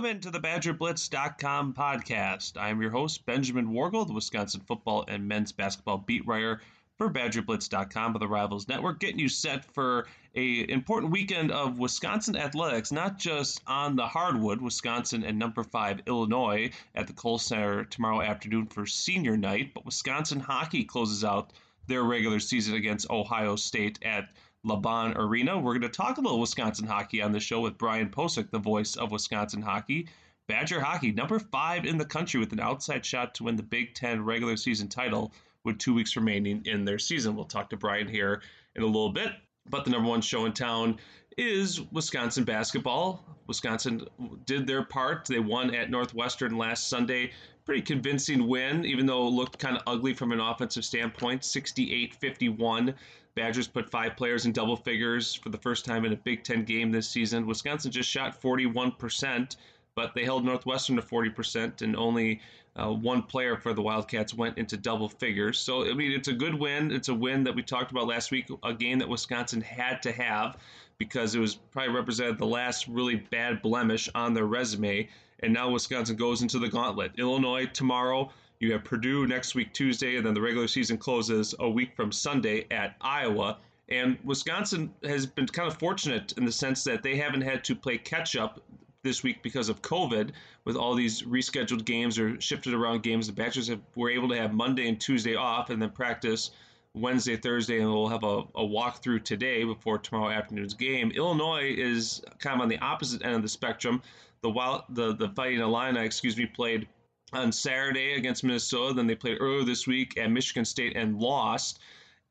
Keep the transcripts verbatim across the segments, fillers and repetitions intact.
Welcome into the Badger Blitz dot com podcast. I'm your host, Benjamin Wargle, the Wisconsin football and men's basketball beat writer for Badger Blitz dot com of the Rivals Network, getting you set for an important weekend of Wisconsin athletics, not just on the hardwood, Wisconsin and number five Illinois at the Kohl Center tomorrow afternoon for senior night, but Wisconsin hockey closes out their regular season against Ohio State at LaBahn Arena. We're going to talk a little Wisconsin hockey on the show with Brian Posick, the voice of Wisconsin hockey. Badger hockey, number five in the country with an outside shot to win the Big Ten regular season title with two weeks remaining in their season. We'll talk to Brian here in a little bit. But the number one show in town is Wisconsin basketball. Wisconsin did their part. They won at Northwestern last Sunday. Pretty convincing win, even though it looked kind of ugly from an offensive standpoint, sixty-eight fifty-one. Badgers put five players in double figures for the first time in a Big Ten game this season. Wisconsin just shot forty-one percent, but they held Northwestern to forty percent, and only uh, one player for the Wildcats went into double figures. So, I mean, it's a good win. It's a win that we talked about last week, a game that Wisconsin had to have because it was probably represented the last really bad blemish on their resume. And now Wisconsin goes into the gauntlet. Illinois tomorrow. You have Purdue next week, Tuesday, and then the regular season closes a week from Sunday at Iowa. And Wisconsin has been kind of fortunate in the sense that they haven't had to play catch-up this week because of COVID, with all these rescheduled games or shifted around games. The Badgers have, were able to have Monday and Tuesday off and then practice Wednesday, Thursday, and we'll have a, a walkthrough today before tomorrow afternoon's game. Illinois is kind of on the opposite end of the spectrum. The Wild, the, the Fighting Illini, excuse me, played on Saturday against Minnesota. Then they played earlier this week at Michigan State and lost.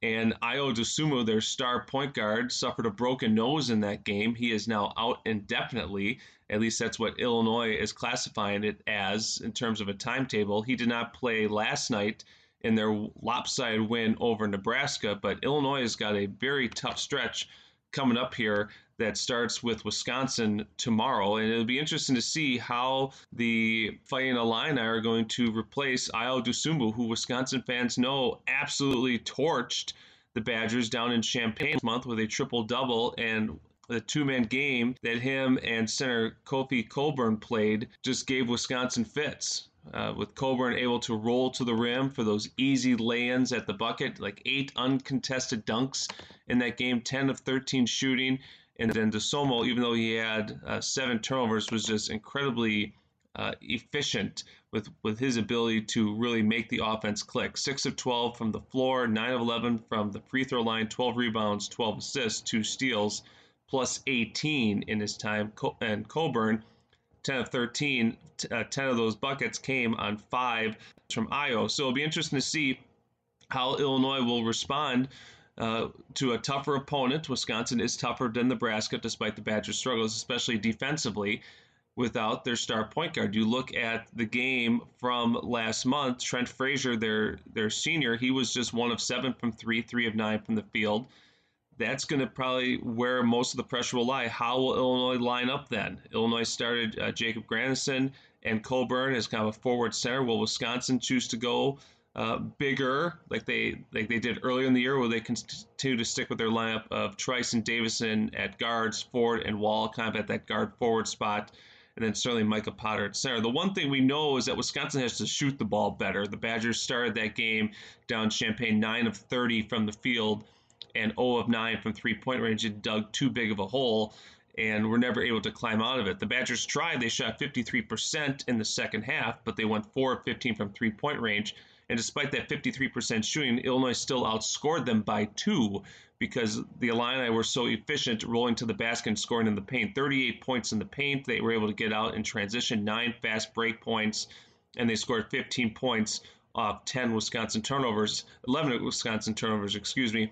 And Ayo Dosunmu, their star point guard, suffered a broken nose in that game. He is now out indefinitely. At least that's what Illinois is classifying it as in terms of a timetable. He did not play last night in their lopsided win over Nebraska, but Illinois has got a very tough stretch coming up here that starts with Wisconsin tomorrow. And it'll be interesting to see how the Fighting Illini are going to replace Ayo Dosunmu, who Wisconsin fans know absolutely torched the Badgers down in Champaign last month with a triple-double, and the two-man game that him and center Kofi Cockburn played just gave Wisconsin fits. Uh, with Cockburn able to roll to the rim for those easy lay-ins at the bucket, like eight uncontested dunks in that game, ten of thirteen shooting. And then Dosunmu, even though he had uh, seven turnovers, was just incredibly uh, efficient with, with his ability to really make the offense click. six of twelve from the floor, nine of eleven from the free throw line, twelve rebounds, twelve assists, two steals, plus eighteen in his time. Co- and Cockburn, ten of thirteen, t- uh, ten of those buckets came on five from Ayo. So it'll be interesting to see how Illinois will respond Uh, to a tougher opponent. Wisconsin is tougher than Nebraska, despite the Badgers' struggles, especially defensively, without their star point guard. You look at the game from last month, Trent Frazier, their their senior, he was just one of seven from three, three of nine from the field. That's going to probably where most of the pressure will lie. How will Illinois line up then? Illinois started uh, Jacob Granison and Cockburn as kind of a forward center. Will Wisconsin choose to go Uh, bigger, like they like they did earlier in the year, where they continue to stick with their lineup of Trice and Davison at guards, Ford and Wall kind of at that guard forward spot, and then certainly Micah Potter at center. The one thing we know is that Wisconsin has to shoot the ball better. The Badgers started that game down Champaign nine of thirty from the field and zero of nine from three-point range. It dug too big of a hole, and were never able to climb out of it. The Badgers tried. They shot fifty-three percent in the second half, but they went four of fifteen from three-point range. And despite that fifty-three percent shooting, Illinois still outscored them by two because the Illini were so efficient rolling to the basket and scoring in the paint. thirty-eight points in the paint. They were able to get out in transition, nine fast break points, and they scored fifteen points off ten Wisconsin turnovers, eleven Wisconsin turnovers, excuse me.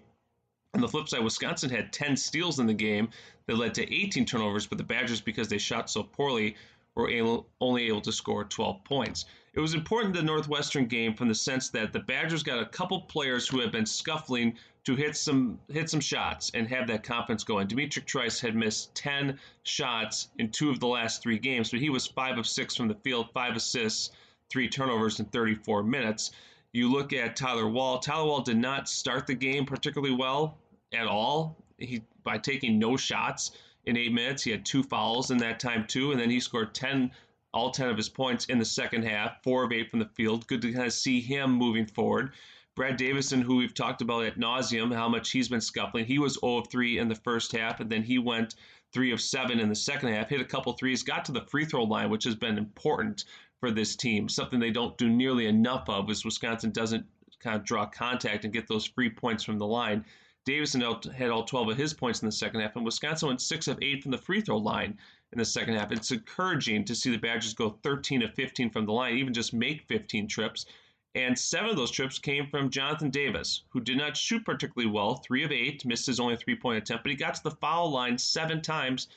On the flip side, Wisconsin had ten steals in the game that led to eighteen turnovers, but the Badgers, because they shot so poorly, were able, only able to score twelve points. It was important, the Northwestern game, from the sense that the Badgers got a couple players who have been scuffling to hit some hit some shots and have that confidence going. D'Mitrik Trice had missed ten shots in two of the last three games, but he was five of six from the field, five assists, three turnovers in thirty-four minutes. You look at Tyler Wall. Tyler Wall did not start the game particularly well at all, he by taking no shots in eight minutes. He had two fouls in that time, too, and then he scored ten, all ten of his points in the second half, four of eight from the field. Good to kind of see him moving forward. Brad Davison, who we've talked about ad nauseum, how much he's been scuffling. He was zero of three in the first half, and then he went three of seven in the second half, hit a couple threes, got to the free throw line, which has been important for this team, something they don't do nearly enough of, is Wisconsin doesn't kind of draw contact and get those free points from the line. Davison had all twelve of his points in the second half, and Wisconsin went six of eight from the free throw line in the second half. It's encouraging to see the Badgers go thirteen of fifteen from the line, even just make fifteen trips. And seven of those trips came from Jonathan Davis, who did not shoot particularly well, three of eight, missed his only three-point attempt, but he got to the foul line seven times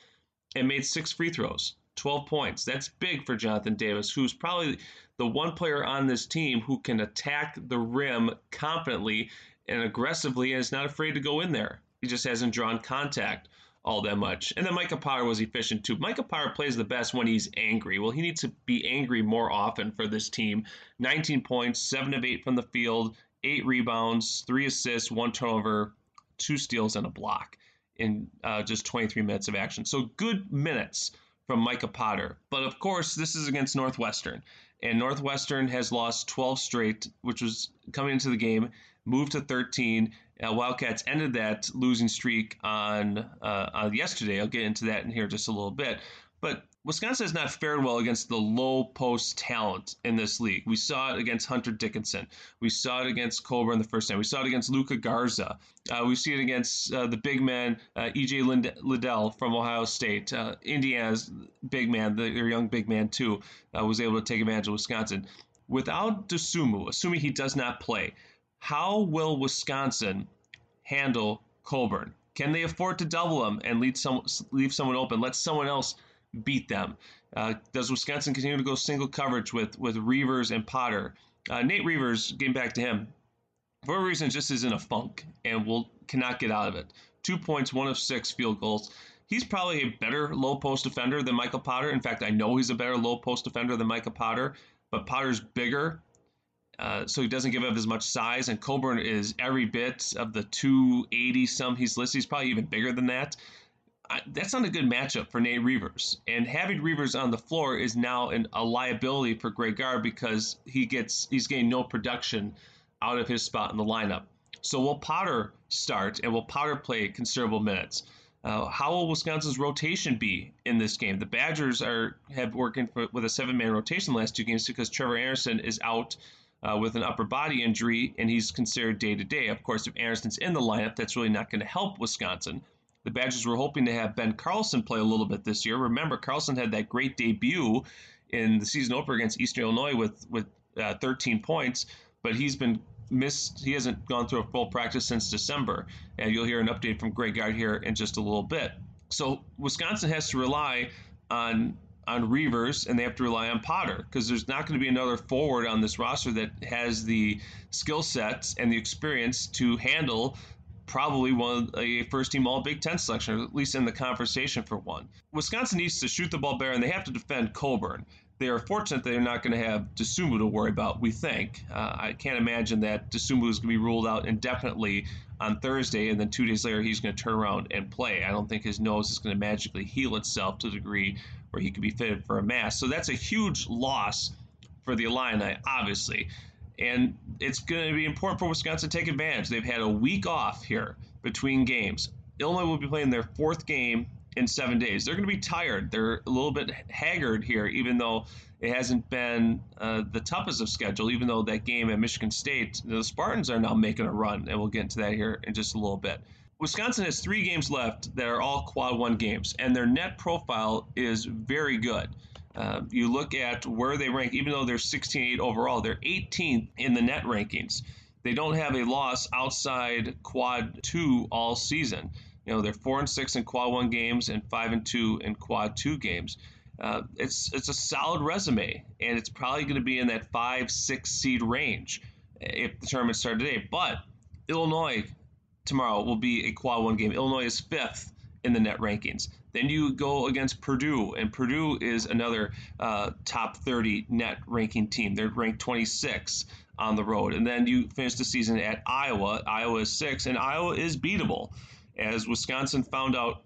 and made six free throws. twelve points. That's big for Jonathan Davis, who's probably the one player on this team who can attack the rim confidently and aggressively and is not afraid to go in there. He just hasn't drawn contact all that much. And then Micah Potter was efficient too. Micah Potter plays the best when he's angry. Well, he needs to be angry more often for this team. nineteen points, seven of eight from the field, eight rebounds, three assists, one turnover, two steals, and a block in uh, just twenty-three minutes of action. So good minutes from Micah Potter. But of course, this is against Northwestern. And Northwestern has lost twelve straight, which was coming into the game, moved to thirteen. Uh, Wildcats ended that losing streak on, uh, on yesterday. I'll get into that in here just a little bit. But Wisconsin has not fared well against the low post talent in this league. We saw it against Hunter Dickinson. We saw it against Coburn the first time. We saw it against Luka Garza. Uh, we see it against uh, the big man, uh, E J Lind- Liddell from Ohio State. Uh, Indiana's big man, the, their young big man too, uh, was able to take advantage of Wisconsin. Without Dosunmu, assuming he does not play, how will Wisconsin handle Coburn? Can they afford to double him and leave, some, leave someone open? Let someone else beat them. Uh, does Wisconsin continue to go single coverage with, with Reuvers and Potter? Uh, Nate Reuvers, getting back to him, for a reason just is in a funk and will cannot get out of it. Two points, one of six field goals. He's probably a better low post defender than Michael Potter. In fact, I know he's a better low post defender than Michael Potter, but Potter's bigger. Uh, so he doesn't give up as much size, and Coburn is every bit of the two eighty some he's listed. He's probably even bigger than that. I, that's not a good matchup for Nate Reuvers. And having Reuvers on the floor is now an, a liability for Greg Gard because he gets he's getting no production out of his spot in the lineup. So will Potter start, and will Potter play considerable minutes? Uh, how will Wisconsin's rotation be in this game? The Badgers are have working for, with a seven-man rotation the last two games because Trevor Anderson is out Uh, with an upper body injury, and he's considered day-to-day. Of course, if Anderson's in the lineup, that's really not going to help Wisconsin. The Badgers were hoping to have Ben Carlson play a little bit this year. Remember, Carlson had that great debut in the season opener against Eastern Illinois with, with uh, thirteen points, but he's been missed. He hasn't gone through a full practice since December, and you'll hear an update from Greg Gard here in just a little bit. So Wisconsin has to rely on on Reuvers, and they have to rely on Potter because there's not going to be another forward on this roster that has the skill sets and the experience to handle probably one of a first-team All-Big Ten selection, or at least in the conversation for one. Wisconsin needs to shoot the ball better, and they have to defend Coburn. They are fortunate they're not going to have Dosunmu to worry about, we think. Uh, I can't imagine that Dosunmu is going to be ruled out indefinitely on Thursday, and then two days later he's going to turn around and play. I don't think his nose is going to magically heal itself to the degree where he could be fitted for a mask. So that's a huge loss for the Illini, obviously. And it's going to be important for Wisconsin to take advantage. They've had a week off here between games. Illinois will be playing their fourth game in seven days. They're going to be tired. They're a little bit haggard here, even though it hasn't been uh, the toughest of schedule, even though that game at Michigan State, the Spartans are now making a run, and we'll get into that here in just a little bit. Wisconsin has three games left that are all quad one games, and their net profile is very good. Uh, you look at where they rank, even though they're sixteen eight overall, they're eighteenth in the net rankings. They don't have a loss outside quad two all season. You know, they're four and six in quad one games and five and two in quad two games. Uh, it's it's a solid resume, and it's probably going to be in that five six seed range if the tournament started today. But Illinois tomorrow will be a quad one game. Illinois is fifth in the net rankings. Then you go against Purdue, and Purdue is another uh, top thirty net ranking team. They're ranked twenty-six on the road, and then you finish the season at Iowa. Iowa is six, and Iowa is beatable. As Wisconsin found out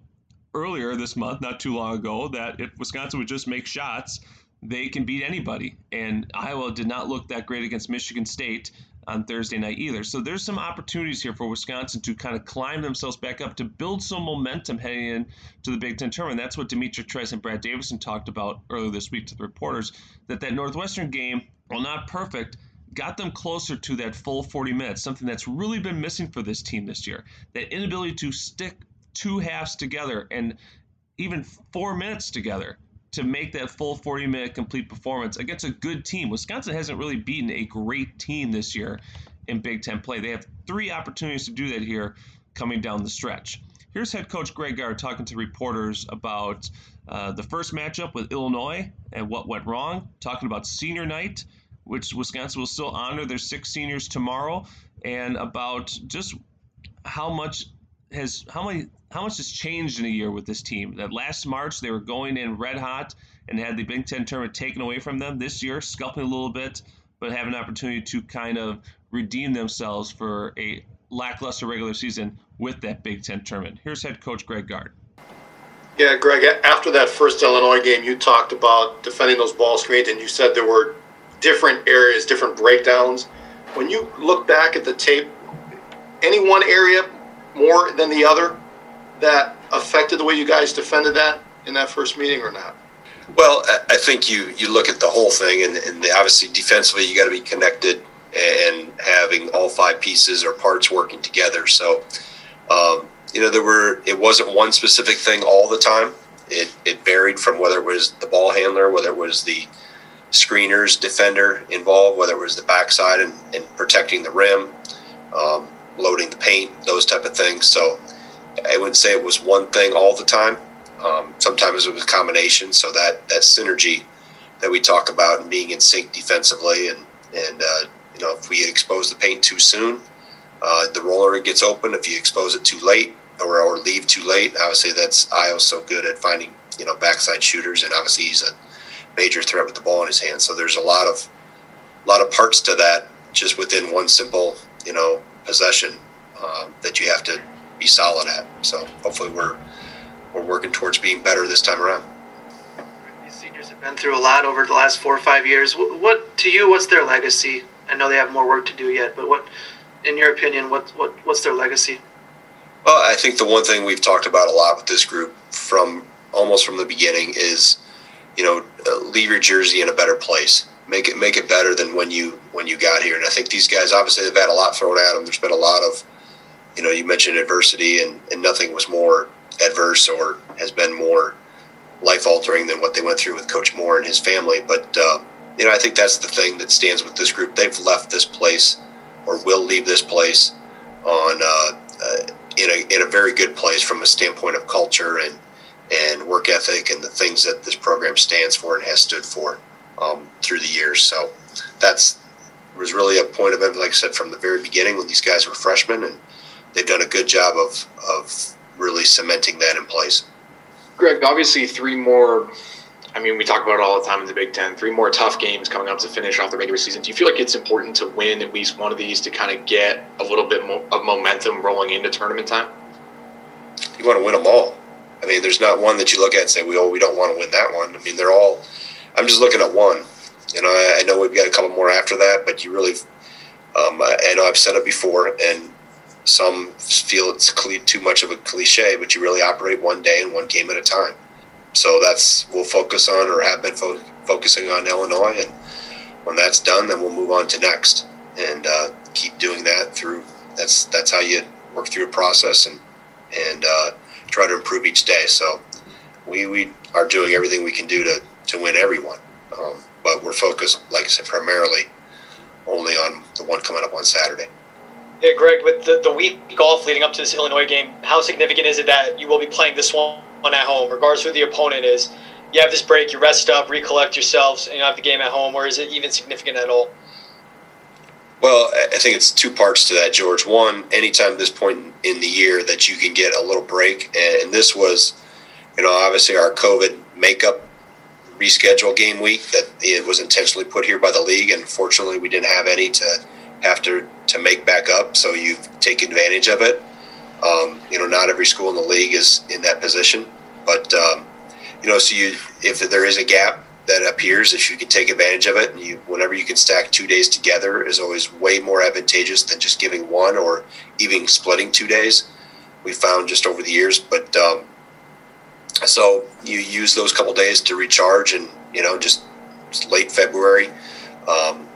earlier this month, not too long ago, that if Wisconsin would just make shots, they can beat anybody. And Iowa did not look that great against Michigan State on Thursday night either. So there's some opportunities here for Wisconsin to kind of climb themselves back up, to build some momentum heading in to the Big Ten tournament. That's what D'Mitrik Trice and Brad Davison talked about earlier this week to the reporters, that that Northwestern game, while not perfect, got them closer to that full forty minutes, something that's really been missing for this team this year, that inability to stick two halves together and even four minutes together to make that full forty-minute complete performance against a good team. Wisconsin hasn't really beaten a great team this year in Big Ten play. They have three opportunities to do that here coming down the stretch. Here's head coach Greg Gard talking to reporters about uh, the first matchup with Illinois and what went wrong, talking about senior night, which Wisconsin will still honor their six seniors tomorrow, and about just how much has how many how much has changed in a year with this team. That last March they were going in red hot and had the Big Ten tournament taken away from them. This year, scuffing a little bit, but have an opportunity to kind of redeem themselves for a lackluster regular season with that Big Ten tournament. Here's head coach Greg Gard. Yeah, Greg, after that first Illinois game, you talked about defending those ball screens, and you said there were different areas, different breakdowns. When you look back at the tape, any one area more than the other that affected the way you guys defended that in that first meeting or not? Well, I think you, you look at the whole thing, and, and obviously defensively you got to be connected and having all five pieces or parts working together. So, um, you know, there were it wasn't one specific thing all the time. It, it varied from whether it was the ball handler, whether it was the screeners, defender involved, whether it was the backside and, and protecting the rim, um, loading the paint, those type of things. So I wouldn't say it was one thing all the time. Um, sometimes it was a combination. So that, that synergy that we talk about and being in sync defensively, and, and uh, you know, if we expose the paint too soon, uh, the roller gets open. If you expose it too late or, or leave too late, obviously that's Io's so good at finding, you know, backside shooters, and obviously he's a major threat with the ball in his hand. So there's a lot of a lot of parts to that just within one simple, you know, possession um, that you have to be solid at. So hopefully we're we're working towards being better this time around. These seniors have been through a lot over the last four or five years. What, what to you? What's their legacy? I know they have more work to do yet, but what, in your opinion, what what what's their legacy? Well, I think the one thing we've talked about a lot with this group from almost from the beginning is, you know, uh, leave your jersey in a better place. Make it make it better than when you when you got here. And I think these guys, obviously, they've had a lot thrown at them. There's been a lot of, you know, you mentioned adversity, and, and nothing was more adverse or has been more life-altering than what they went through with Coach Moore and his family. But, uh, you know, I think that's the thing that stands with this group. They've left this place, or will leave this place, on uh, uh, in a in a very good place from a standpoint of culture and and work ethic and the things that this program stands for and has stood for um, through the years. So that's was really a point of it, like I said, from the very beginning when these guys were freshmen, and they've done a good job of, of really cementing that in place. Greg, obviously three more, I mean, we talk about it all the time in the Big Ten, three more tough games coming up to finish off the regular season. Do you feel like it's important to win at least one of these to kind of get a little bit more of momentum rolling into tournament time? You want to win them all. I mean, there's not one that you look at and say, "We oh, we don't want to win that one." I mean, they're all. I'm just looking at one. You know, I, I know we've got a couple more after that, but you really, um, I, I know I've said it before, and some feel it's too much of a cliche, but you really operate one day and one game at a time. So that's we'll focus on, or have been fo- focusing on Illinois, and when that's done, then we'll move on to next, and uh, keep doing that through. That's that's how you work through a process, and and. Uh, try to improve each day. So we, we are doing everything we can do to, to win everyone. Um, but we're focused, like I said, primarily only on the one coming up on Saturday. Yeah, Greg, with the, the week off leading up to this Illinois game, how significant is it that you will be playing this one at home, regardless of who the opponent is? You have this break, you rest up, recollect yourselves, and you have the game at home, or is it even significant at all? Well, I think it's two parts to that, George. One, anytime at this point in the year that you can get a little break, and this was, you know, obviously our COVID makeup reschedule game week that it was intentionally put here by the league, and fortunately we didn't have any to have to, to make back up, so you've taken advantage of it. Um, you know, not every school in the league is in that position, But, um, you know, so you, if there is a gap that appears, if you can take advantage of it, and you, whenever you can stack two days together is always way more advantageous than just giving one or even splitting two days. We found just over the years, but um, so you use those couple days to recharge, and, you know, just late February um,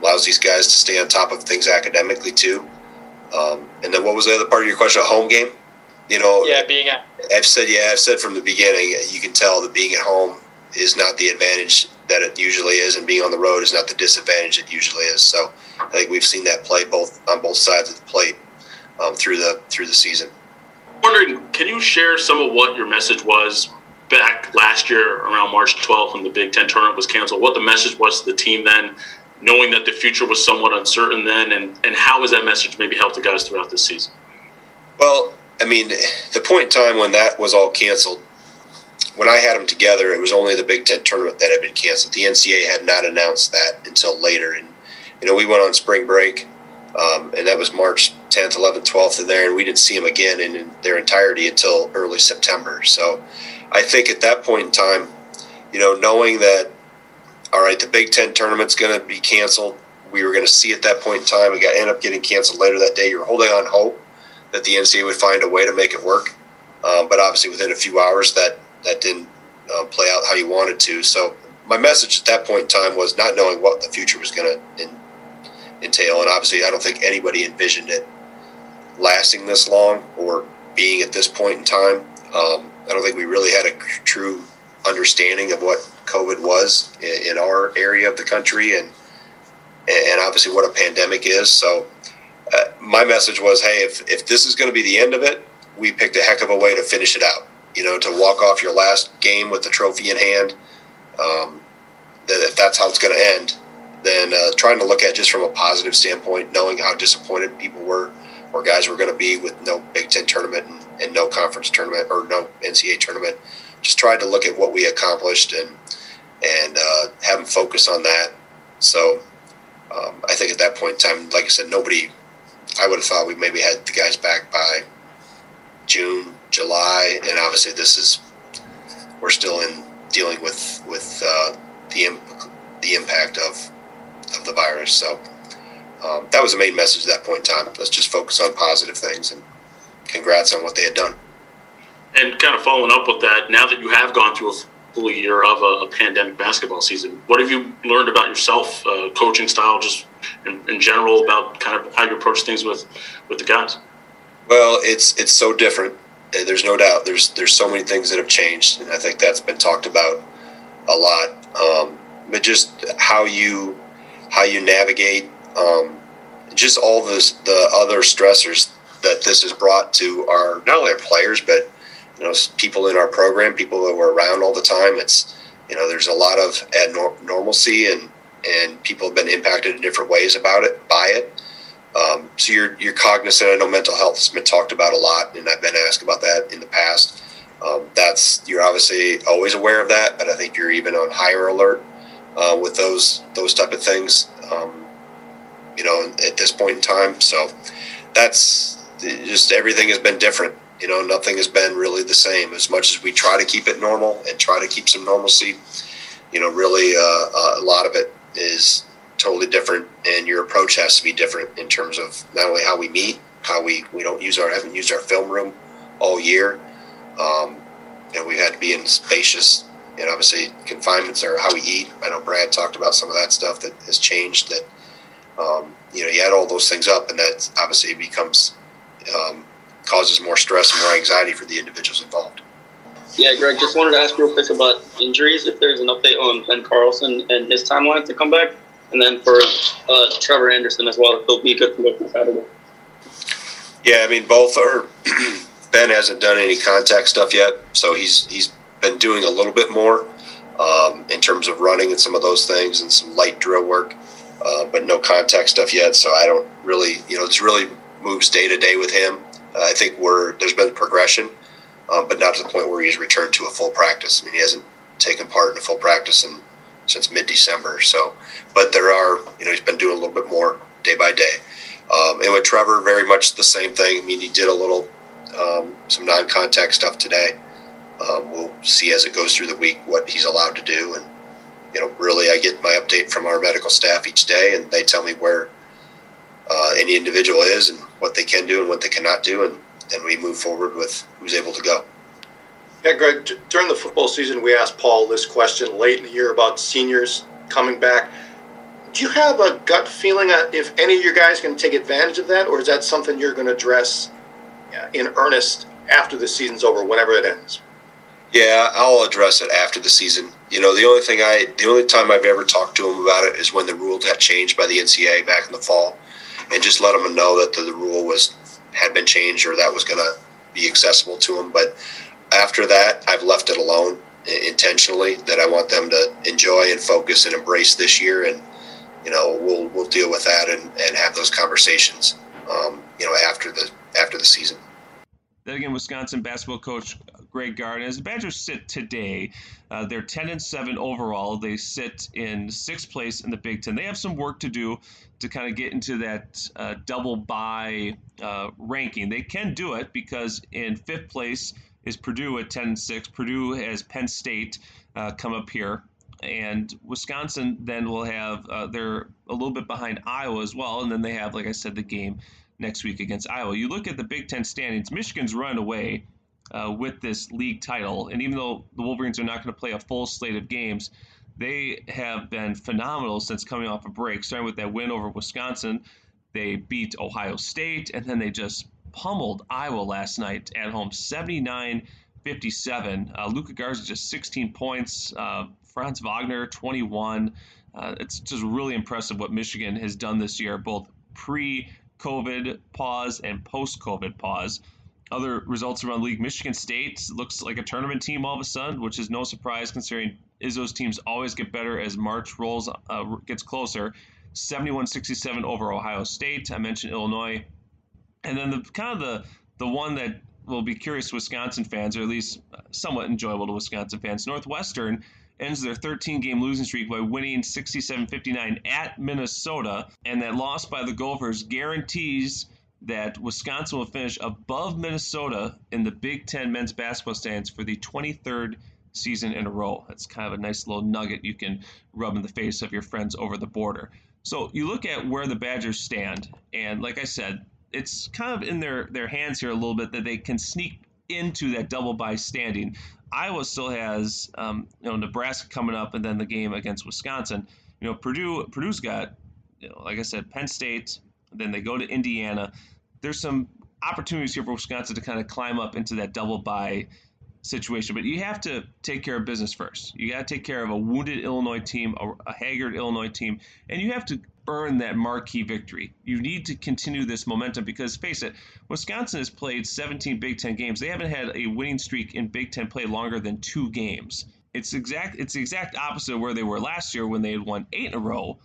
allows these guys to stay on top of things academically too. Um, and then what was the other part of your question? A home game? You know, yeah, being at. I've said, yeah, I've said from the beginning, you can tell that being at home is not the advantage that it usually is, and being on the road is not the disadvantage it usually is. So I think we've seen that play both on both sides of the plate um, through the through the season. I'm wondering, can you share some of what your message was back last year around March twelfth when the Big Ten tournament was canceled? What the message was to the team then, knowing that the future was somewhat uncertain then, and, and how has that message maybe helped the guys throughout this season? Well, I mean, the point in time when that was all canceled, when I had them together, it was only the Big Ten tournament that had been canceled. The N C A A had not announced that until later. And, you know, we went on spring break, um, and that was March tenth, eleventh, twelfth in there, and we didn't see them again in, in their entirety until early September. So I think at that point in time, you know, knowing that, all right, the Big Ten tournament's going to be canceled, we were going to see at that point in time, we got end up getting canceled later that day. You're holding on hope that the N C A A would find a way to make it work. Um, but obviously within a few hours that, that didn't uh, play out how you wanted to. So my message at that point in time was not knowing what the future was going to in, entail. And obviously I don't think anybody envisioned it lasting this long or being at this point in time. Um, I don't think we really had a true understanding of what COVID was in, in our area of the country and, and obviously what a pandemic is. So uh, my message was, hey, if, if this is going to be the end of it, we picked a heck of a way to finish it out. You know, to walk off your last game with the trophy in hand, um, that if that's how it's going to end, then uh, trying to look at just from a positive standpoint, knowing how disappointed people were or guys were going to be with no Big Ten tournament and, and no conference tournament or no N C A A tournament, just tried to look at what we accomplished and and uh, have them focus on that. So um, I think at that point in time, like I said, nobody, I would have thought we maybe had the guys back by June, July, and obviously this is, we're still in dealing with with uh, the imp- the impact of of the virus. So um, that was the main message at that point in time. Let's just focus on positive things, and congrats on what they had done. And kind of following up with that, now that you have gone through a full year of a, a pandemic basketball season, what have you learned about yourself, uh, coaching style, just in, in general about kind of how you approach things with, with the guys? Well, it's it's so different. There's no doubt. There's there's so many things that have changed, and I think that's been talked about a lot. Um, but just how you how you navigate, um, just all this, the other stressors that this has brought to our not only our players, but you know people in our program, people that were around all the time. It's you know there's a lot of abnormalcy, and and people have been impacted in different ways about it by it. Um, so you're you're cognizant. I know mental health has been talked about a lot, and I've been asked about that in the past. Um, that's you're obviously always aware of that, but I think you're even on higher alert uh, with those those type of things. Um, you know, at this point in time, so that's just everything has been different. You know, nothing has been really the same. As much as we try to keep it normal and try to keep some normalcy, you know, really uh, a lot of it is totally different, and your approach has to be different in terms of not only how we meet, how we, we don't use our, haven't used our film room all year. Um, and we've had to be in spacious and obviously confinements or how we eat. I know Brad talked about some of that stuff that has changed that, um, you know, you add all those things up and that obviously becomes, um, causes more stress and more anxiety for the individuals involved. Yeah, Greg, just wanted to ask real quick about injuries, if there's an update on Ben Carlson and his timeline to come back. And then for uh, Trevor Anderson as well, he'll be good to look at Saturday. Yeah, I mean, both are – Ben hasn't done any contact stuff yet, so he's he's been doing a little bit more um, in terms of running and some of those things and some light drill work, uh, but no contact stuff yet. So I don't really – you know, it's really moves day to day with him. Uh, I think we're there's been progression, um, but not to the point where he's returned to a full practice. I mean, he hasn't taken part in a full practice and since mid-December. So, but there are, you know, he's been doing a little bit more day by day. Um, and with Trevor, very much the same thing. I mean, he did a little, um, some non-contact stuff today. Um, we'll see as it goes through the week what he's allowed to do. And, you know, really I get my update from our medical staff each day, and they tell me where uh, any individual is and what they can do and what they cannot do. And then we move forward with who's able to go. Yeah, Greg, d- during the football season, we asked Paul this question late in the year about seniors coming back. Do you have a gut feeling if any of your guys can take advantage of that, or is that something you're going to address in earnest after the season's over, whenever it ends? Yeah, I'll address it after the season. You know, the only thing I, the only time I've ever talked to them about it is when the rule got changed by the N C A A back in the fall, and just let them know that the, the rule was had been changed or that was going to be accessible to them. But after that, I've left it alone intentionally. That I want them to enjoy and focus and embrace this year, and you know, we'll we'll deal with that and, and have those conversations. Um, you know, after the after the season. Then again, Wisconsin basketball coach Greg Gard. As the Badgers sit today, uh, they're ten and seven overall. They sit in sixth place in the Big Ten. They have some work to do to kind of get into that uh, double bye uh, ranking. They can do it because in fifth place is Purdue at ten and six. Purdue has Penn State uh, come up here. And Wisconsin then will have uh, they're a little bit behind Iowa as well. And then they have, like I said, the game next week against Iowa. You look at the Big Ten standings, Michigan's run away uh, with this league title. And even though the Wolverines are not going to play a full slate of games, they have been phenomenal since coming off a break, starting with that win over Wisconsin. They beat Ohio State, and then they just pummeled Iowa last night at home, seventy-nine fifty-seven. Uh, Luka Garza just sixteen points. Uh, Franz Wagner, twenty-one. Uh, it's just really impressive what Michigan has done this year, both pre COVID pause and post-COVID pause. Other results around the league, Michigan State looks like a tournament team all of a sudden, which is no surprise considering Izzo's teams always get better as March rolls uh, gets closer. seventy-one sixty-seven over Ohio State. I mentioned Illinois. And then the kind of the, the one that will be curious to Wisconsin fans, or at least somewhat enjoyable to Wisconsin fans, Northwestern ends their thirteen-game losing streak by winning sixty-seven fifty-nine at Minnesota, and that loss by the Gophers guarantees that Wisconsin will finish above Minnesota in the Big Ten men's basketball standings for the twenty-third season in a row. That's kind of a nice little nugget you can rub in the face of your friends over the border. So you look at where the Badgers stand, and like I said, it's kind of in their, their hands here a little bit that they can sneak into that double-bye standing. Iowa still has, um, you know, Nebraska coming up, and then the game against Wisconsin. You know, Purdue. Purdue's got, you know, like I said, Penn State. Then they go to Indiana. There's some opportunities here for Wisconsin to kind of climb up into that double bye situation. But you have to take care of business first. You got to take care of a wounded Illinois team, a, a haggard Illinois team, and you have to earn that marquee victory. You need to continue this momentum because, face it, Wisconsin has played seventeen Big Ten games. They haven't had a winning streak in Big Ten play longer than two games. It's exact. It's the exact opposite of where they were last year when they had won eight in a row,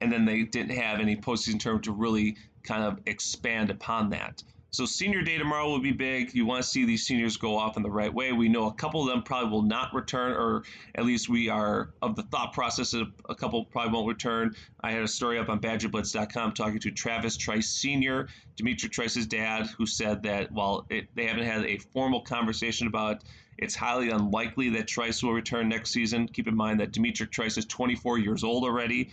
and then they didn't have any postseason tournament to really kind of expand upon that. So senior day tomorrow will be big. You want to see these seniors go off in the right way. We know a couple of them probably will not return, or at least we are of the thought process that a couple probably won't return. I had a story up on Badger Blitz dot com talking to Travis Trice Senior, D'Mitrik Trice's dad, who said that while it, they haven't had a formal conversation about it, it's highly unlikely that Trice will return next season. Keep in mind that D'Mitrik Trice is twenty-four years old already.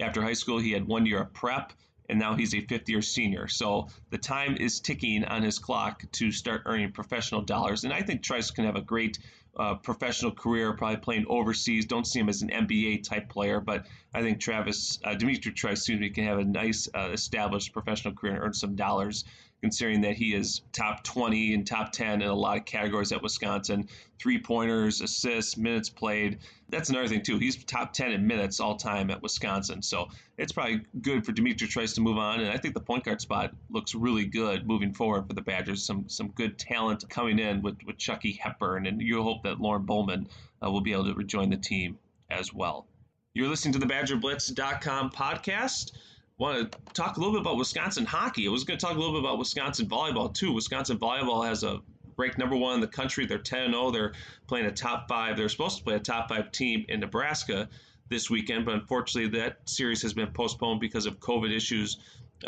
After high school, he had one year of prep, and now he's a fifth-year senior. So the time is ticking on his clock to start earning professional dollars. And I think Trice can have a great uh, professional career, probably playing overseas. Don't see him as an N B A-type player, but I think Travis, uh, D'Mitrik Trice, excuse me, can have a nice uh, established professional career and earn some dollars, considering that he is top twenty and top ten in a lot of categories at Wisconsin. Three-pointers, assists, minutes played. That's another thing, too. He's top ten in minutes all-time at Wisconsin. So it's probably good for D'Mitrik Trice to move on, and I think the point guard spot looks really good moving forward for the Badgers. Some some good talent coming in with, with Chucky Hepburn, and you hope that Lauren Bowman uh, will be able to rejoin the team as well. You're listening to the Badger Blitz dot com podcast. Want to talk a little bit about Wisconsin hockey. I was going to talk a little bit about Wisconsin volleyball, too. Wisconsin volleyball has a ranked number one in the country. They're ten and oh. They're playing a top five. They're supposed to play a top five team in Nebraska this weekend, but unfortunately that series has been postponed because of COVID issues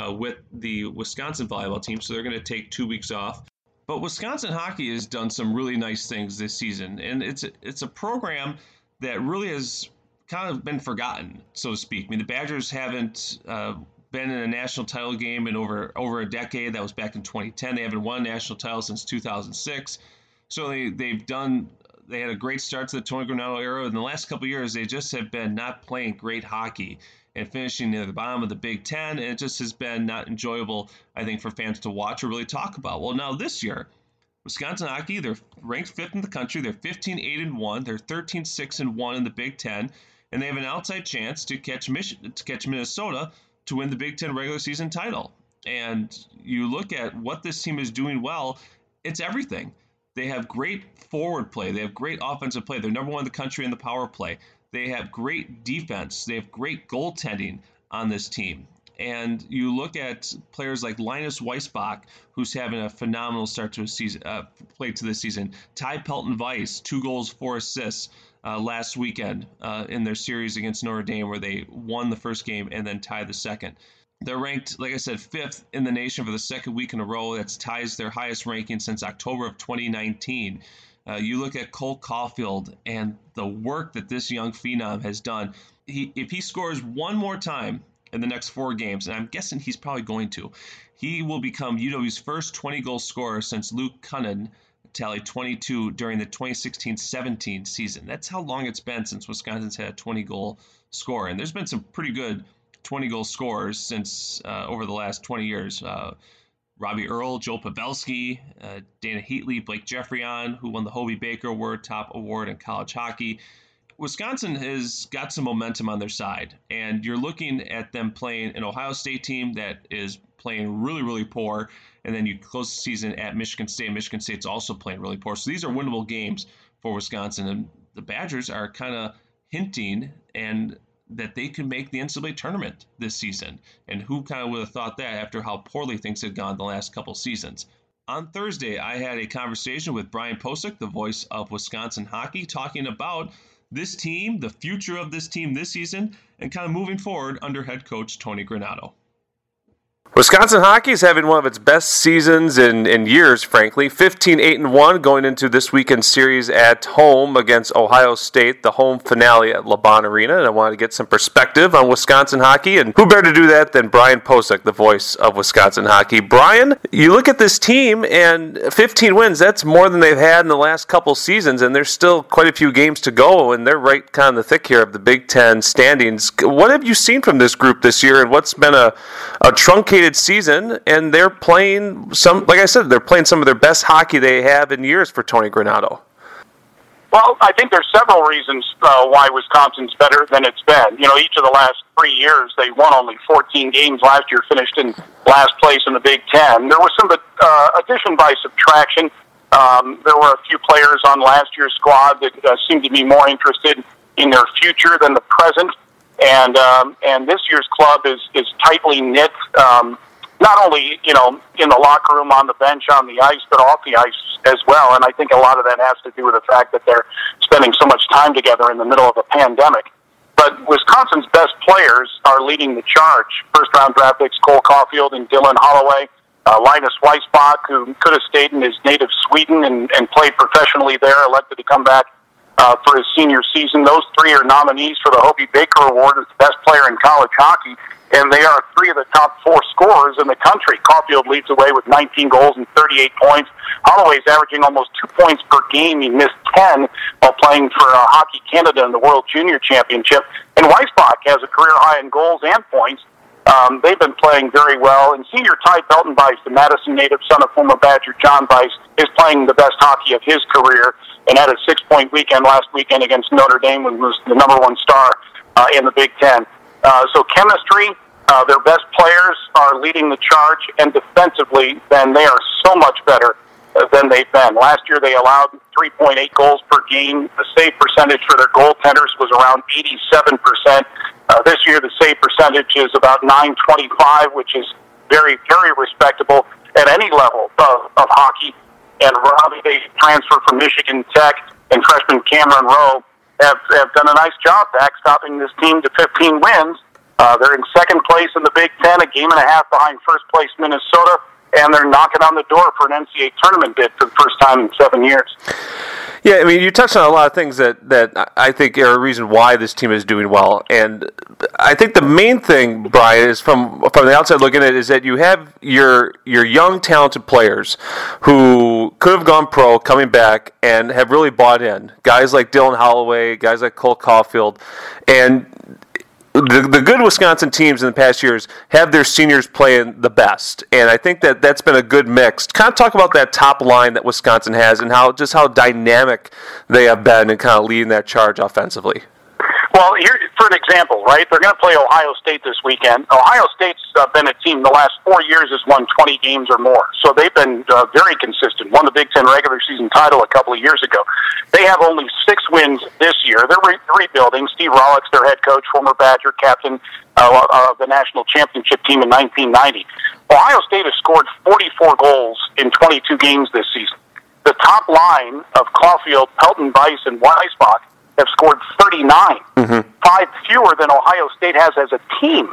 uh, with the Wisconsin volleyball team, so they're going to take two weeks off. But Wisconsin hockey has done some really nice things this season, and it's it's a program that really has kind of been forgotten, so to speak. I mean, the Badgers haven't uh, been in a national title game in over over a decade. That was back in twenty ten. They haven't won a national title since two thousand six. So they, they've done. They had a great start to the Tony Granato era. In the last couple of years, they just have been not playing great hockey and finishing near the bottom of the Big Ten, and it just has been not enjoyable, I think, for fans to watch or really talk about. Well, now this year, Wisconsin hockey, they're ranked fifth in the country. They're fifteen eight and one. They're thirteen six and one in the Big Ten, and they have an outside chance to catch Mich- to catch Minnesota to win the Big Ten regular season title. And you look at what this team is doing well, it's everything. They have great forward play. They have great offensive play. They're number one in the country in the power play. They have great defense. They have great goaltending on this team. And you look at players like Linus Weissbach, who's having a phenomenal start to a season, uh, play to this season. Ty Pelton-Weiss, two goals, four assists uh, last weekend uh, in their series against Notre Dame, where they won the first game and then tied the second. They're ranked, like I said, fifth in the nation for the second week in a row. That's ties their highest ranking since October of twenty nineteen. Uh, you look at Cole Caufield and the work that this young phenom has done. He, if he scores one more time in the next four games, and I'm guessing he's probably going to, he will become U W's first twenty-goal scorer since Luke Cunnan tallied twenty-two during the twenty sixteen seventeen season. That's how long it's been since Wisconsin's had a twenty-goal scorer. And there's been some pretty good twenty-goal scorers since uh, over the last twenty years. Uh, Robbie Earl, Joe Pavelski, uh, Dana Heatley, Blake Jeffreon, who won the Hobey Baker Award, top award in college hockey. Wisconsin has got some momentum on their side, and you're looking at them playing an Ohio State team that is playing really, really poor, and then you close the season at Michigan State. Michigan State's also playing really poor. So these are winnable games for Wisconsin, and the Badgers are kind of hinting and that they could make the N C double A tournament this season. And who kind of would have thought that after how poorly things had gone the last couple seasons? On Thursday, I had a conversation with Brian Posick, the voice of Wisconsin hockey, talking about this team, the future of this team this season, and kind of moving forward under head coach Tony Granato. Wisconsin hockey is having one of its best seasons in, in years, frankly. fifteen eight and one going into this weekend series at home against Ohio State, the home finale at LaBahn Arena. And I wanted to get some perspective on Wisconsin hockey. And who better to do that than Brian Posick, the voice of Wisconsin hockey. Brian, you look at this team and fifteen wins, that's more than they've had in the last couple seasons. And there's still quite a few games to go. And they're right kind of in the thick here of the Big Ten standings. What have you seen from this group this year? And what's been a, a truncated season, and they're playing some, like I said, they're playing some of their best hockey they have in years for Tony Granato. Well, I think there's several reasons uh, why Wisconsin's better than it's been. You know, each of the last three years, they won only fourteen games last year, finished in last place in the Big Ten. There was some uh, addition by subtraction. Um, there were a few players on last year's squad that uh, seemed to be more interested in their future than the present. And um, and this year's club is, is tightly knit, um, not only, you know, in the locker room, on the bench, on the ice, but off the ice as well. And I think a lot of that has to do with the fact that they're spending so much time together in the middle of a pandemic. But Wisconsin's best players are leading the charge. First-round draft picks Cole Caufield and Dylan Holloway, uh, Linus Weissbach, who could have stayed in his native Sweden and, and played professionally there, elected to come back Uh, for his senior season. Those three are nominees for the Hobey Baker Award as the best player in college hockey, and they are three of the top four scorers in the country. Caufield leads away with nineteen goals and thirty-eight points. Holloway's averaging almost two points per game. He missed ten while playing for uh, Hockey Canada in the World Junior Championship. And Weissbach has a career high in goals and points. Um, they've been playing very well. And senior Ty Pelton-Weiss, the Madison native son of former Badger John Weiss, is playing the best hockey of his career and had a six-point weekend last weekend against Notre Dame when he was the number one star uh, in the Big Ten. Uh, so chemistry, uh, their best players are leading the charge, and defensively, then they are so much better uh, than they've been. Last year they allowed three point eight goals per game. The save percentage for their goaltenders was around eighty-seven percent. Uh, this year, the save percentage is about nine twenty-five, which is very, very respectable at any level of, of hockey. And Robbie, they transfer from Michigan Tech, and freshman Cameron Rowe have, have done a nice job backstopping this team to fifteen wins. Uh, they're in second place in the Big Ten, a game and a half behind first place Minnesota. and they're knocking on the door for an N C double A tournament bid for the first time in seven years. Yeah, I mean, you touched on a lot of things that, that I think are a reason why this team is doing well, and I think the main thing, Brian, is from from the outside looking at it, is that you have your your young, talented players who could have gone pro coming back and have really bought in. Guys like Dylan Holloway, guys like Cole Caufield, and The, the good Wisconsin teams in the past years have their seniors playing the best, and I think that that's been a good mix. Kind of talk about that top line that Wisconsin has and how just how dynamic they have been and kind of leading that charge offensively. Well, here for an example, right? They're going to play Ohio State this weekend. Ohio State's uh, been a team the last four years has won twenty games or more, so they've been uh, very consistent. Won the Big Ten regular season title a couple of years ago. They have only six wins this year. They're re- rebuilding. Steve Rollicks, their head coach, former Badger captain uh, of the national championship team in nineteen ninety. Ohio State has scored forty-four goals in twenty-two games this season. The top line of Caufield, Pelton-Weiss, and Weissbach have scored thirty-nine, mm-hmm. five fewer than Ohio State has as a team,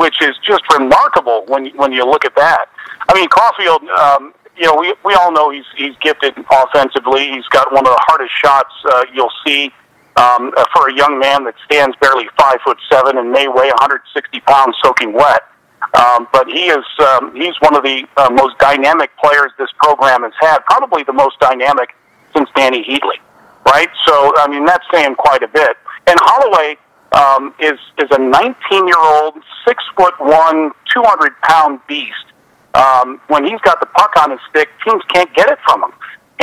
which is just remarkable when when you look at that. I mean, Caufield, um, you know, we we all know he's he's gifted offensively. He's got one of the hardest shots uh, you'll see um, for a young man that stands barely five foot seven and may weigh one hundred sixty pounds, soaking wet. Um, but he is um, he's one of the uh, most dynamic players this program has had, probably the most dynamic since Dana Heatley. Right, so I mean that's saying quite a bit. And Holloway um, is is a nineteen-year-old, six foot one, two hundred pound beast. Um, when he's got the puck on his stick, teams can't get it from him.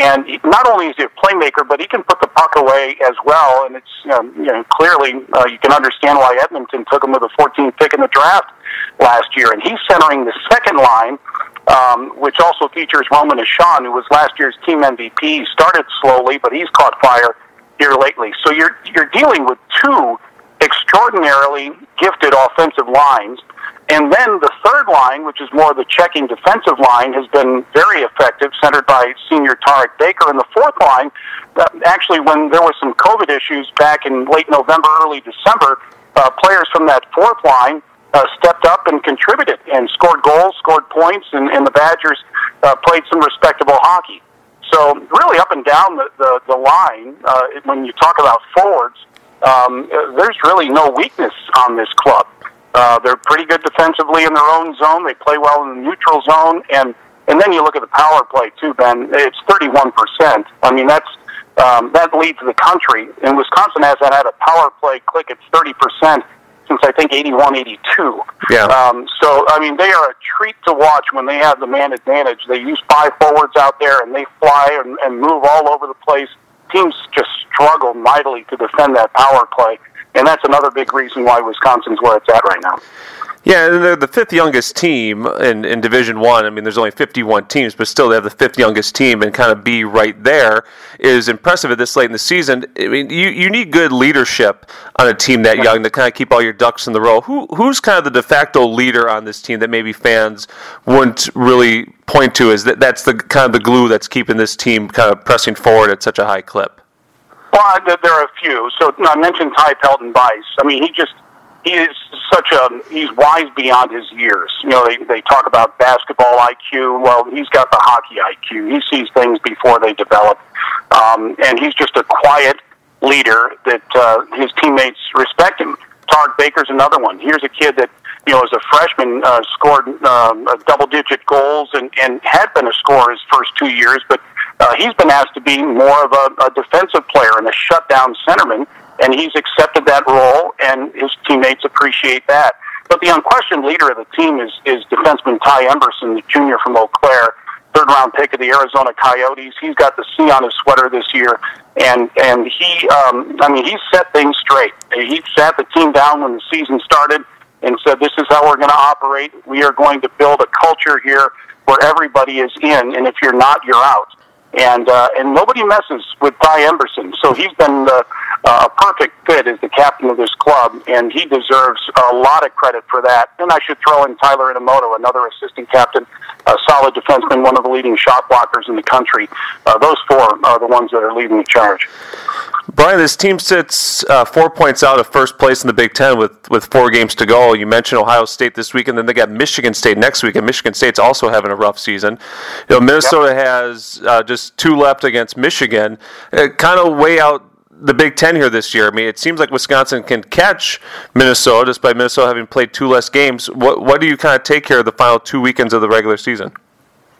And he, not only is he a playmaker, but he can put the puck away as well. And it's um, you know clearly uh, you can understand why Edmonton took him with a fourteenth pick in the draft last year. And he's centering the second line. Um, which also features Roman Ashan, who was last year's team M V P. He started slowly, but he's caught fire here lately. So you're you're dealing with two extraordinarily gifted offensive lines. And then the third line, which is more of the checking defensive line, has been very effective, centered by senior Tarek Baker. And the fourth line, actually when there was some COVID issues back in late November, early December, uh, players from that fourth line Uh, stepped up and contributed and scored goals, scored points, and, and the Badgers uh, played some respectable hockey. So really up and down the, the, the line, uh, when you talk about forwards, um, there's really no weakness on this club. Uh, they're pretty good defensively in their own zone. They play well in the neutral zone. And, and then you look at the power play too, Ben. It's thirty-one percent. I mean, that's um, that leads the country. And Wisconsin hasn't had a power play click at thirty percent. Since I think eighty-one, eighty-two. Yeah. Um, so, I mean, they are a treat to watch when they have the man advantage. They use five forwards out there, and they fly and, and move all over the place. Teams just struggle mightily to defend that power play, and that's another big reason why Wisconsin's where it's at right now. Yeah, and they're the fifth youngest team in, in Division One. I. I mean, there's only fifty-one teams, but still they have the fifth youngest team, and kind of be right there is impressive at this late in the season. I mean, you, you need good leadership on a team that young to kind of keep all your ducks in the row. Who Who's kind of the de facto leader on this team that maybe fans wouldn't really point to as that, that's the kind of the glue that's keeping this team kind of pressing forward at such a high clip? Well, there are a few. So I mentioned Ty Pelton-Weiss. I mean, he just... He is such a, he's wise beyond his years. You know, they, they talk about basketball I Q. Well, he's got the hockey I Q. He sees things before they develop. Um, and he's just a quiet leader that uh, his teammates respect him. Tarek Baker's another one. Here's a kid that, you know, as a freshman, uh, scored um, double-digit goals and, and had been a scorer his first two years, but uh, he's been asked to be more of a, a defensive player and a shutdown centerman. And he's accepted that role, and his teammates appreciate that. But the unquestioned leader of the team is, is defenseman Ty Emberson, the junior from Eau Claire, third-round pick of the Arizona Coyotes. He's got the C on his sweater this year, and and he, um, I mean, he set things straight. He sat the team down when the season started and said, "This is how we're going to operate. We are going to build a culture here where everybody is in, and if you're not, you're out." And uh, and nobody messes with Ty Emberson, so he's been uh, a perfect fit as the captain of this club, and he deserves a lot of credit for that. And I should throw in Tyler Inamoto, another assistant captain, a solid defenseman, one of the leading shot blockers in the country. Uh, those four are the ones that are leading the charge. Brian, this team sits uh, four points out of first place in the Big Ten with, with four games to go. You mentioned Ohio State this week, and then they got Michigan State next week, and Michigan State's also having a rough season. You know, Minnesota yep. has uh, just two left against Michigan. Uh, kind of way out the Big Ten here this year. I mean, it seems like Wisconsin can catch Minnesota, despite Minnesota having played two less games. What, what do you kind of take here of the final two weekends of the regular season?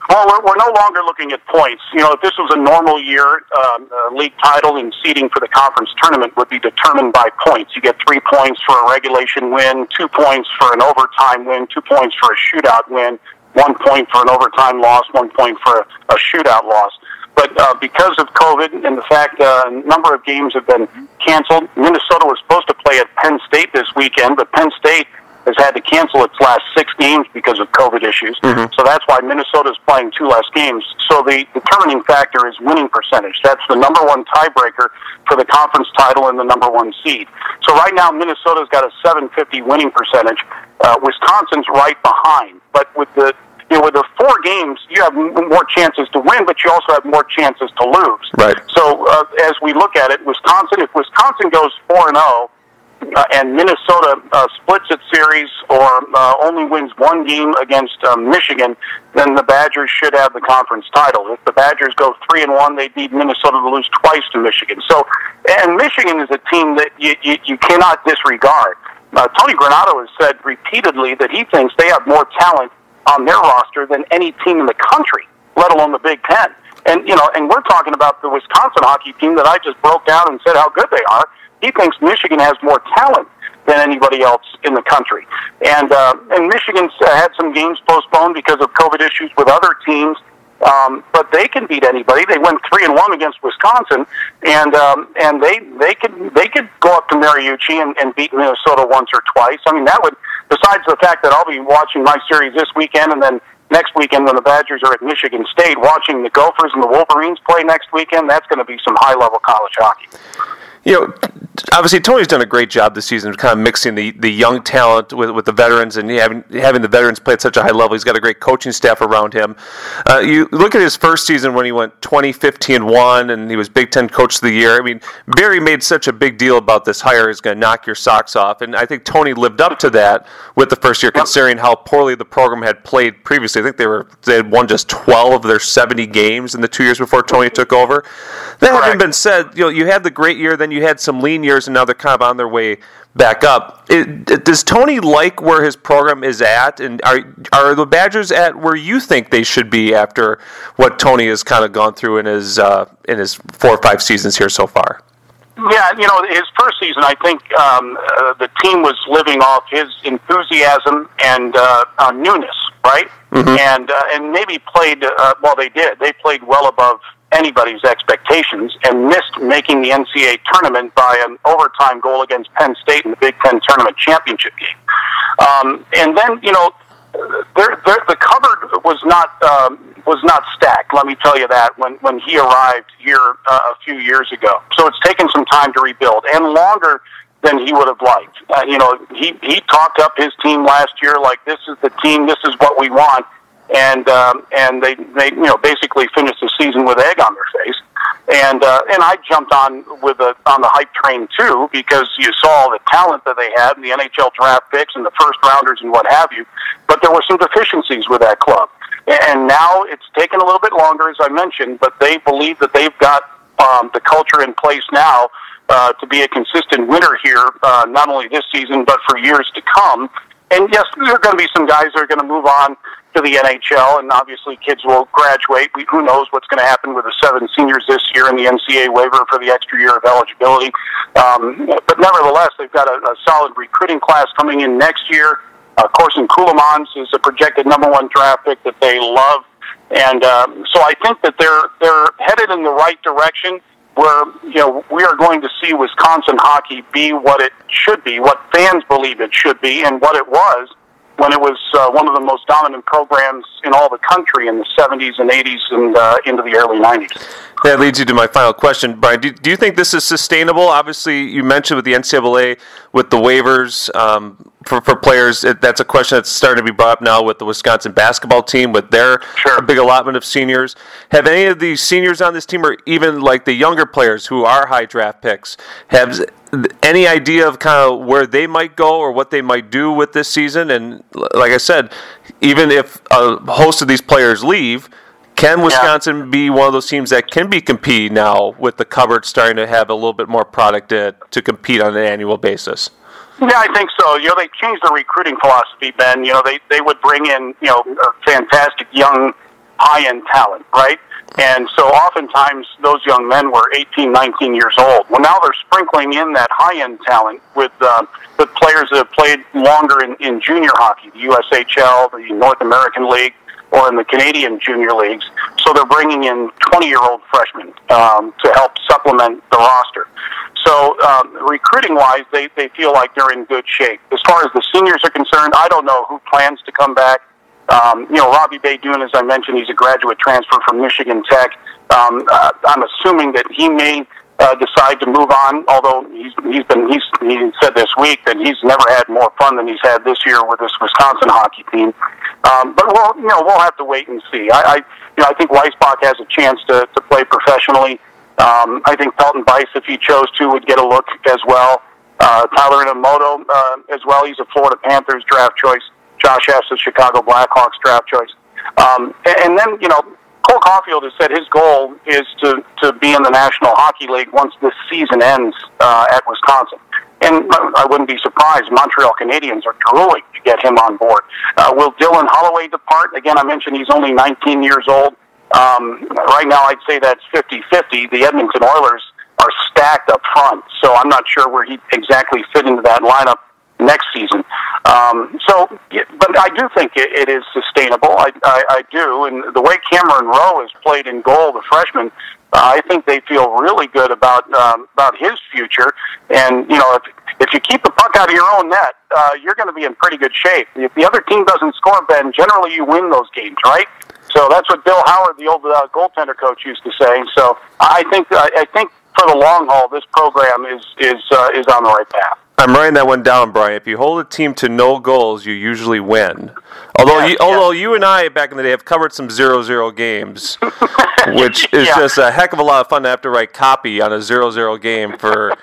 Well, we're, we're no longer looking at points. You know, if this was a normal year, um, uh, league title and seeding for the conference tournament would be determined by points. You get three points for a regulation win, two points for an overtime win, two points for a shootout win, one point for an overtime loss, one point for a, a shootout loss. But uh, because of COVID and the fact uh, a number of games have been canceled, Minnesota was supposed to play at Penn State this weekend, but Penn State has had to cancel its last six games because of COVID issues. Mm-hmm. So that's why Minnesota's playing two less games. So the determining factor is winning percentage. That's the number one tiebreaker for the conference title and the number one seed. So right now Minnesota's got a seven fifty winning percentage. Uh, Wisconsin's right behind. But with the you know, with the four games, you have more chances to win, but you also have more chances to lose. Right. So uh, as we look at it, Wisconsin, if Wisconsin goes four and oh, Uh, and Minnesota uh, splits its series or uh, only wins one game against um, Michigan, then the Badgers should have the conference title. If the Badgers go three and one, they need Minnesota to lose twice to Michigan. So, and Michigan is a team that you, you, you cannot disregard. Uh, Tony Granato has said repeatedly that he thinks they have more talent on their roster than any team in the country, let alone the Big Ten. And you know, and we're talking about the Wisconsin hockey team that I just broke down and said how good they are. He thinks Michigan has more talent than anybody else in the country. And uh, and Michigan's had some games postponed because of COVID issues with other teams, um, but they can beat anybody. They went three and one against Wisconsin, and um, and they they could they could go up to Mariucci and, and beat Minnesota once or twice. I mean, that would, besides the fact that I'll be watching my series this weekend and then next weekend when the Badgers are at Michigan State, watching the Gophers and the Wolverines play next weekend, that's going to be some high-level college hockey. You know, obviously Tony's done a great job this season of kind of mixing the, the young talent with, with the veterans and having, having the veterans play at such a high level. He's got a great coaching staff around him. Uh, you look at his first season when he went twenty, fifteen, one, and he was Big Ten Coach of the Year. I mean, Barry made such a big deal about this hire is going to knock your socks off, and I think Tony lived up to that with the first year, considering how poorly the program had played previously. I think they were they had won just twelve of their seventy games in the two years before Tony took over. That having been said, you know, you had the great year, then you had some lean years, and now they're kind of on their way back up. It, it, does Tony like where his program is at, and are are the Badgers at where you think they should be after what Tony has kind of gone through in his uh, in his four or five seasons here so far? Yeah, you know, his first season, I think um, uh, the team was living off his enthusiasm and uh, uh, newness, right? Mm-hmm. And uh, and maybe played uh, well. They did. They played well above anybody's expectations and missed making the N C A A tournament by an overtime goal against Penn State in the Big Ten tournament championship game. Um, and then, you know, there, there, the cupboard was not um, was not stacked, let me tell you that, when, when he arrived here uh, a few years ago. So it's taken some time to rebuild and longer than he would have liked. Uh, you know, he, he talked up his team last year like, this is the team, this is what we want. And um, and they, they you know basically finished the season with egg on their face, and uh, and I jumped on with the on the hype train too, because you saw all the talent that they had and the N H L draft picks and the first rounders and what have you, but there were some deficiencies with that club, and now it's taken a little bit longer, as I mentioned, but they believe that they've got um, the culture in place now uh, to be a consistent winner here, uh, not only this season but for years to come. And yes, there are going to be some guys that are going to move on to the N H L, and obviously kids will graduate. We, who knows what's going to happen with the seven seniors this year and the N C A A waiver for the extra year of eligibility. Um, but nevertheless, they've got a, a solid recruiting class coming in next year. Uh, Corson Koulamans is a projected number one draft pick that they love. And um, so I think that they're they're headed in the right direction, where, you know, we are going to see Wisconsin hockey be what it should be, what fans believe it should be, and what it was when it was uh, one of the most dominant programs in all the country in the seventies and eighties and uh, into the early nineties. That leads you to my final question, Brian. Do, do you think this is sustainable? Obviously, you mentioned with the N C double A, with the waivers um, for, for players, it, that's a question that's starting to be brought up now with the Wisconsin basketball team, with their sure. big allotment of seniors. Have any of the seniors on this team, or even like the younger players who are high draft picks, have any idea of kind of where they might go or what they might do with this season? And like I said, even if a host of these players leave, can Wisconsin yeah. be one of those teams that can be compete now with the cupboard starting to have a little bit more product to, to compete on an annual basis? Yeah, I think so. You know, they changed their recruiting philosophy, Ben. You know, they, they would bring in, you know, fantastic young high-end talent, right? And so oftentimes those young men were eighteen, nineteen years old. Well, now they're sprinkling in that high-end talent with uh, with players that have played longer in, in junior hockey, the U S H L, the North American League, or in the Canadian junior leagues. So they're bringing in twenty-year-old freshmen um, to help supplement the roster. So um, recruiting-wise, they, they feel like they're in good shape. As far as the seniors are concerned, I don't know who plans to come back. Um, you know, Robbie Badoun, as I mentioned, he's a graduate transfer from Michigan Tech. Um, uh, I'm assuming that he may uh, decide to move on, although he's, he's been, he's, he said this week that he's never had more fun than he's had this year with this Wisconsin hockey team. Um, but we'll, you know, we'll have to wait and see. I, I you know, I think Weissbach has a chance to, to play professionally. Um, I think Pelton-Weiss, if he chose to, would get a look as well. Uh, Tyler Inamoto, uh, as well. He's a Florida Panthers draft choice. Josh S., the Chicago Blackhawks draft choice. Um, and then, you know, Cole Caufield has said his goal is to, to be in the National Hockey League once this season ends uh, at Wisconsin. And I wouldn't be surprised. Montreal Canadiens are drooling to get him on board. Uh, will Dylan Holloway depart? Again, I mentioned he's only nineteen years old. Um, right now I'd say that's fifty-fifty. The Edmonton Oilers are stacked up front, so I'm not sure where he exactly fit into that lineup next season. Um, so, but I do think it, it is sustainable. I, I, I do. And the way Cameron Rowe has played in goal, the freshman, uh, I think they feel really good about, um, about his future. And, you know, if, if you keep the puck out of your own net, uh, you're going to be in pretty good shape. If the other team doesn't score, Ben, generally you win those games, right? So that's what Bill Howard, the old uh, goaltender coach, used to say. So I think, I, I think for the long haul, this program is, is, uh, is on the right path. I'm writing that one down, Brian. If you hold a team to no goals, you usually win. Although, yeah, you, although yeah. you and I back in the day have covered some zero zero games, which is yeah. just a heck of a lot of fun to have to write copy on a zero zero game for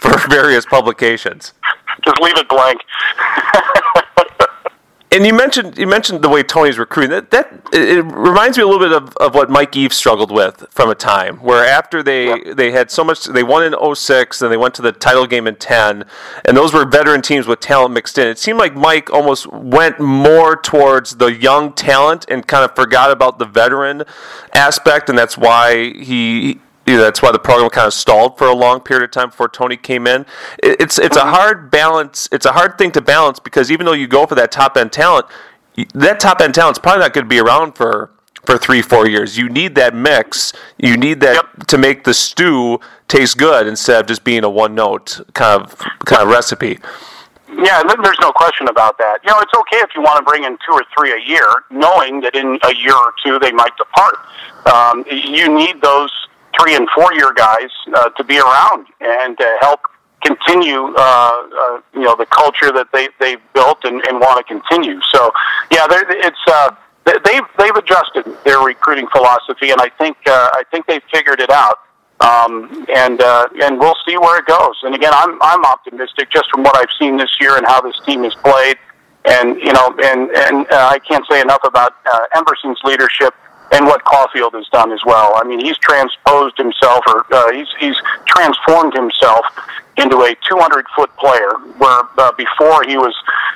for various publications. Just leave it blank. And you mentioned you mentioned the way Tony's recruiting. That that it reminds me a little bit of, of what Mike Eaves struggled with from a time where after they, yeah. they had so much, they won in oh six, and they went to the title game in ten, and those were veteran teams with talent mixed in. It seemed like Mike almost went more towards the young talent and kind of forgot about the veteran aspect, and that's why he. Yeah, that's why the program kind of stalled for a long period of time before Tony came in. It's it's a hard balance. It's a hard thing to balance because even though you go for that top-end talent, that top-end talent's probably not going to be around for, for three, four years. You need that mix. You need that yep. to make the stew taste good instead of just being a one-note kind of kind of recipe. Yeah, there's no question about that. You know, it's okay if you want to bring in two or three a year, knowing that in a year or two they might depart. Um, you need those three- and four-year guys uh, to be around and to help continue, uh, uh, you know, the culture that they, they've built and, and want to continue. So, yeah, it's uh, they've they've adjusted their recruiting philosophy, and I think uh, I think they've figured it out. Um, and uh, and we'll see where it goes. And again, I'm I'm optimistic just from what I've seen this year and how this team has played. And you know, and and uh, I can't say enough about uh, Emberson's leadership. And what Caufield has done as well. I mean, he's transposed himself, or uh, he's he's transformed himself into a two hundred foot player. Where uh, before he was,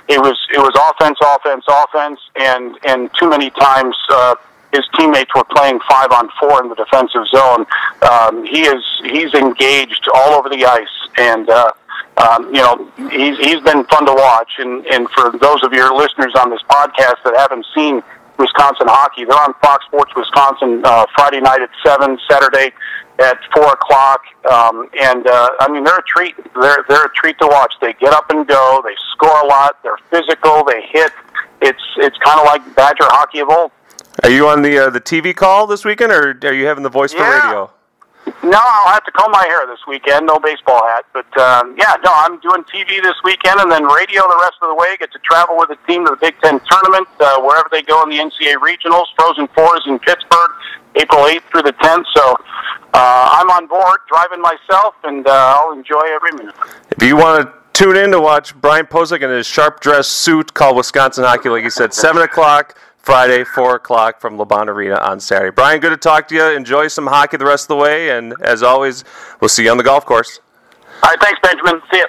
it was it was offense, offense, offense, and and too many times uh, his teammates were playing five on four in the defensive zone. Um, he is he's engaged all over the ice, and uh, um, you know he's he's been fun to watch. And and for those of your listeners on this podcast that haven't seen Wisconsin hockey, they're on Fox Sports Wisconsin uh, Friday night at seven, Saturday at four o'clock, um, and uh, I mean, they're a treat. They're they're a treat to watch. They get up and go. They score a lot. They're physical. They hit. It's it's kind of like Badger hockey of old. Are you on the uh, the T V call this weekend, or are you having the voice yeah. for radio? No, I'll have to comb my hair this weekend. No baseball hat, but um, yeah, no, I'm doing T V this weekend and then radio the rest of the way. Get to travel with the team to the Big Ten tournament, uh, wherever they go in the N C A A regionals. Frozen Fours in Pittsburgh, April eighth through the tenth. So uh, I'm on board, driving myself, and uh, I'll enjoy every minute. If you want to tune in to watch Brian Posick in his sharp dress suit called Wisconsin Hockey League, he said seven o'clock. Friday, four o'clock from LaBahn Arena on Saturday. Brian, good to talk to you. Enjoy some hockey the rest of the way, and as always, we'll see you on the golf course. All right, thanks, Benjamin. See you.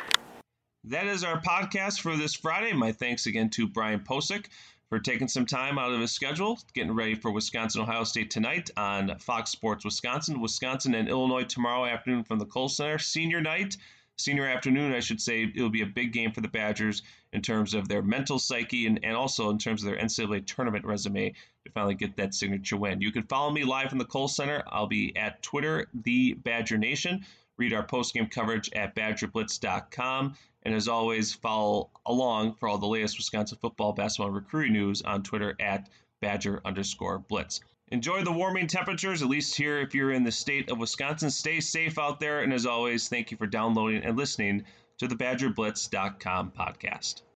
That is our podcast for this Friday. My thanks again to Brian Posick for taking some time out of his schedule, getting ready for Wisconsin-Ohio State tonight on Fox Sports Wisconsin. Wisconsin and Illinois tomorrow afternoon from the Kohl Center. Senior night, senior afternoon, I should say, it'll be a big game for the Badgers in terms of their mental psyche and, and also in terms of their N C A A tournament resume to finally get that signature win. You can follow me live from the Kohl Center. I'll be at Twitter, The Badger Nation. Read our postgame coverage at Badger Blitz dot com. And as always, follow along for all the latest Wisconsin football, basketball, and recruiting news on Twitter at Badger underscore Blitz. Enjoy the warming temperatures, at least here if you're in the state of Wisconsin. Stay safe out there, and as always, thank you for downloading and listening to the Badger Blitz dot com podcast.